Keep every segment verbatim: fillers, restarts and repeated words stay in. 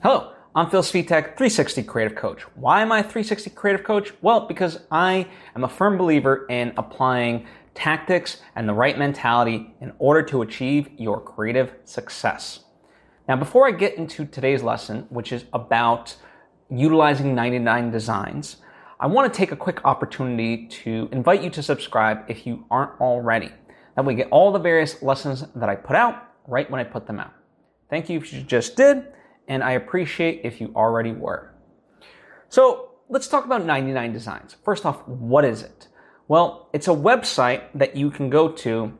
Hello, I'm Phil Svitek, three sixty Creative Coach. Why am I a three sixty Creative Coach? Well, because I am a firm believer in applying tactics and the right mentality in order to achieve your creative success. Now, before I get into today's lesson, which is about utilizing ninety-nine designs, I want to take a quick opportunity to invite you to subscribe if you aren't already. That way you get all the various lessons that I put out right when I put them out. Thank you if you just did, and I appreciate if you already were. So let's talk about ninety-nine designs. First off, what is it? Well, it's a website that you can go to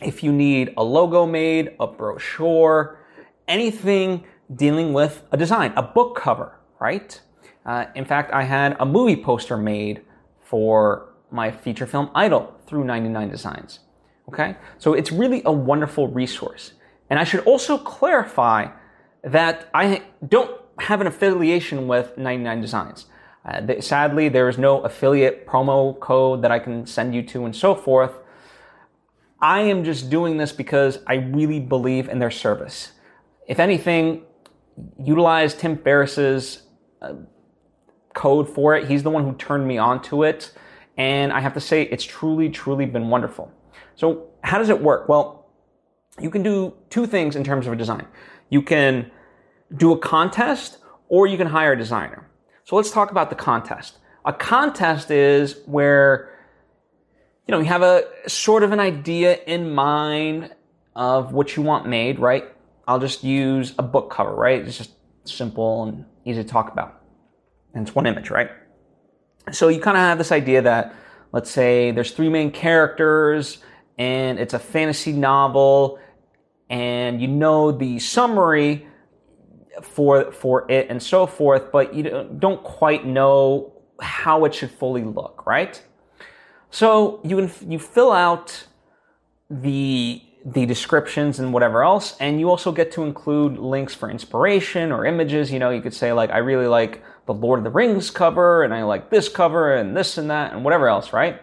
if you need a logo made, a brochure, anything dealing with a design, a book cover, right? Uh, in fact, I had a movie poster made for my feature film Idyll through ninety-nine designs. Okay, so it's really a wonderful resource. And I should also clarify that I don't have an affiliation with ninety-nine designs. Uh, they, sadly, there is no affiliate promo code that I can send you to and so forth. I am just doing this because I really believe in their service. If anything, utilize Tim Ferriss's uh, code for it. He's the one who turned me onto it. And I have to say, it's truly, truly been wonderful. So how does it work? Well, you can do two things in terms of a design. You can do a contest or you can hire a designer. So let's talk about the contest. A contest is where, you know, you have a sort of an idea in mind of what you want made, right? I'll just use a book cover, right? It's just simple and easy to talk about. And it's one image, right? So you kind of have this idea that, let's say there's three main characters and it's a fantasy novel, and you know the summary for for it and so forth, but you don't quite know how it should fully look, right? So you can, you fill out the the descriptions and whatever else, and you also get to include links for inspiration or images. You know, you could say like, I really like the Lord of the Rings cover, and I like this cover, and this and that, and whatever else, right?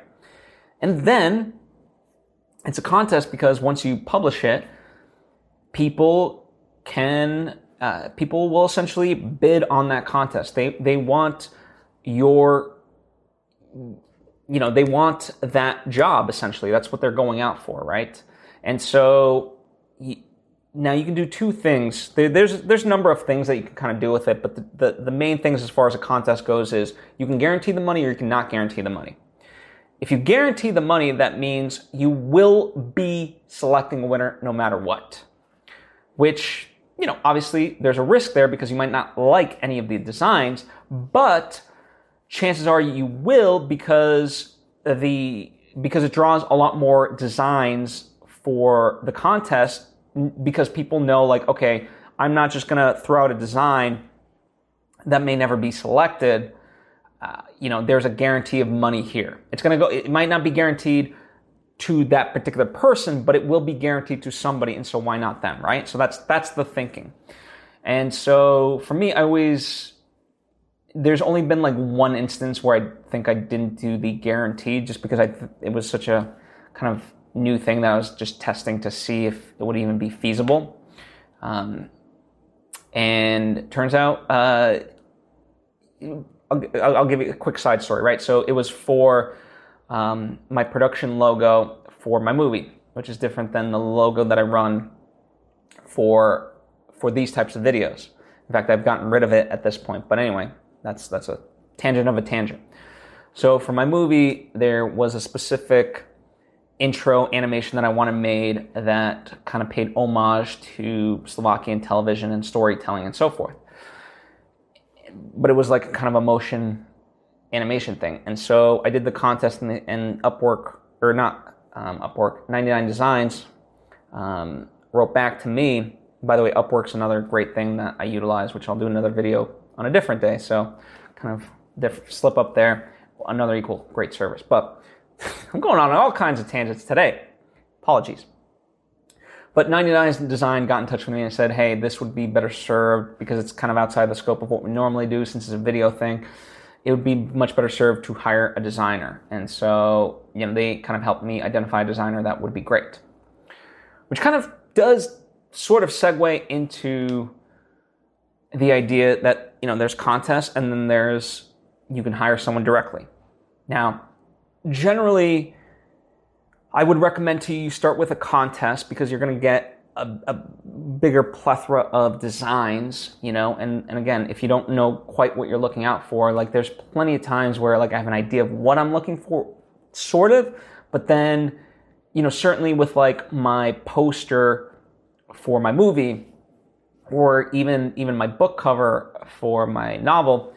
And then it's a contest because once you publish it, people can uh, people will essentially bid on that contest. They they want your you know they want that job essentially. That's what they're going out for, right? And so now you can do two things. There's there's a number of things that you can kind of do with it, but the, the, the main things as far as a contest goes is you can guarantee the money or you cannot guarantee the money. If you guarantee the money, that means you will be selecting a winner no matter what. Which, you know, obviously there's a risk there because you might not like any of the designs, but chances are you will because the because it draws a lot more designs for the contest, because people know like, okay, I'm not just going to throw out a design that may never be selected. Uh, you know, there's a guarantee of money here. It's going to go, it might not be guaranteed to that particular person, but it will be guaranteed to somebody. And so why not them, right? So that's, that's the thinking. And so for me, I always, there's only been like one instance where I think I didn't do the guarantee just because I, it was such a kind of new thing that I was just testing to see if it would even be feasible. Um, and turns out, uh, I'll, I'll give you a quick side story, right? So it was for um, my production logo for my movie, which is different than the logo that I run for for these types of videos. In fact, I've gotten rid of it at this point. But anyway, that's that's a tangent of a tangent. So for my movie, there was a specific intro animation that I wanted made that kind of paid homage to Slovakian television and storytelling and so forth. But it was like kind of a motion animation thing. And so I did the contest in, the, in Upwork, or not um, Upwork, ninety-nine designs um, wrote back to me. By the way, Upwork's another great thing that I utilize, which I'll do another video on a different day. So kind of diff- slip up there, another equal great service. But I'm going on all kinds of tangents today. Apologies. But ninety-nine design got in touch with me and said, hey, this would be better served because it's kind of outside the scope of what we normally do since it's a video thing. It would be much better served to hire a designer. And so, you know, they kind of helped me identify a designer that would be great. Which kind of does sort of segue into the idea that, you know, there's contests and then there's, you can hire someone directly. Now, generally, I would recommend to you start with a contest because you're going to get a, a bigger plethora of designs, you know, and, and again, if you don't know quite what you're looking out for, like there's plenty of times where like I have an idea of what I'm looking for, sort of, but then, you know, certainly with like my poster for my movie or even, even my book cover for my novel,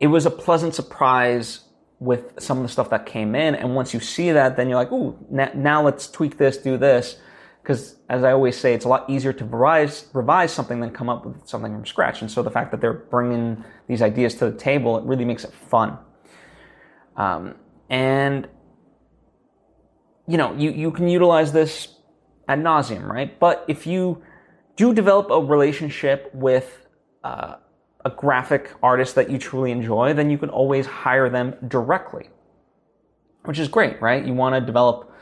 it was a pleasant surprise with some of the stuff that came in. And once you see that, then you're like, ooh, na- now let's tweak this, do this. Because as I always say, it's a lot easier to revise, revise something than come up with something from scratch. And so the fact that they're bringing these ideas to the table, it really makes it fun. Um, and, you know, you, you can utilize this ad nauseum, right? But if you do develop a relationship with uh, a graphic artist that you truly enjoy, then you can always hire them directly, which is great, right? You want to develop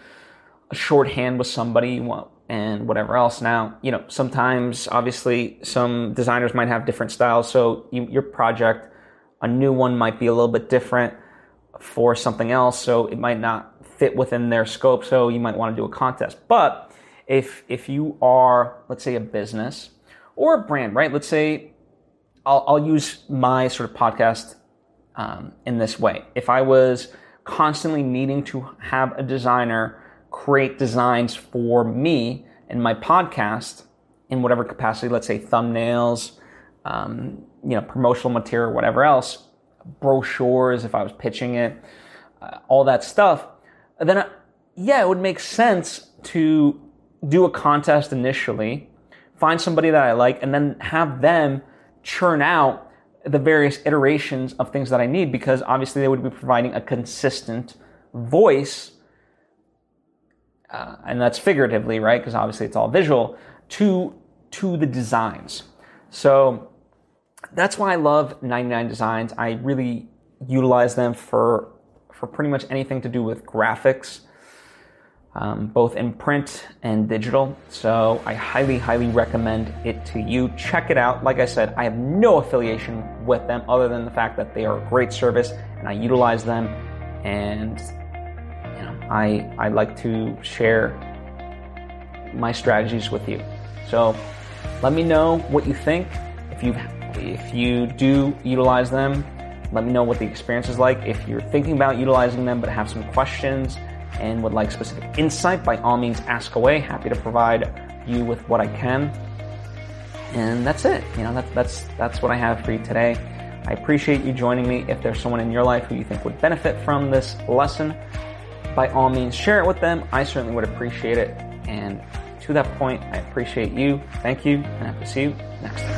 a shorthand with somebody you want and whatever else. Now, you know, sometimes obviously some designers might have different styles. So you, your project, a new one might be a little bit different for something else. So it might not fit within their scope. So you might want to do a contest. But if, if you are, let's say a business or a brand, right? Let's say, I'll, I'll use my sort of podcast um, in this way. If I was constantly needing to have a designer create designs for me and my podcast in whatever capacity, let's say thumbnails, um, you know, promotional material, whatever else, brochures, if I was pitching it, uh, all that stuff, then I, yeah, it would make sense to do a contest initially, find somebody that I like, and then have them churn out the various iterations of things that I need, because obviously they would be providing a consistent voice, uh, and that's figuratively, right? Because obviously it's all visual to to the designs. So that's why I love ninety-nine designs. I really utilize them for for pretty much anything to do with graphics, um, both in print and digital. So I highly, highly recommend it to you. Check it out. Like I said, I have no affiliation with them other than the fact that they are a great service and I utilize them. And, you know, I, I like to share my strategies with you. So let me know what you think. If you, if you do utilize them, let me know what the experience is like. If you're thinking about utilizing them but have some questions and would like specific insight, by all means, ask away. Happy to provide you with what I can. And that's it. You know, that, that's that's what I have for you today. I appreciate you joining me. If there's someone in your life who you think would benefit from this lesson, by all means, share it with them. I certainly would appreciate it. And to that point, I appreciate you. Thank you. And I hope to see you next time.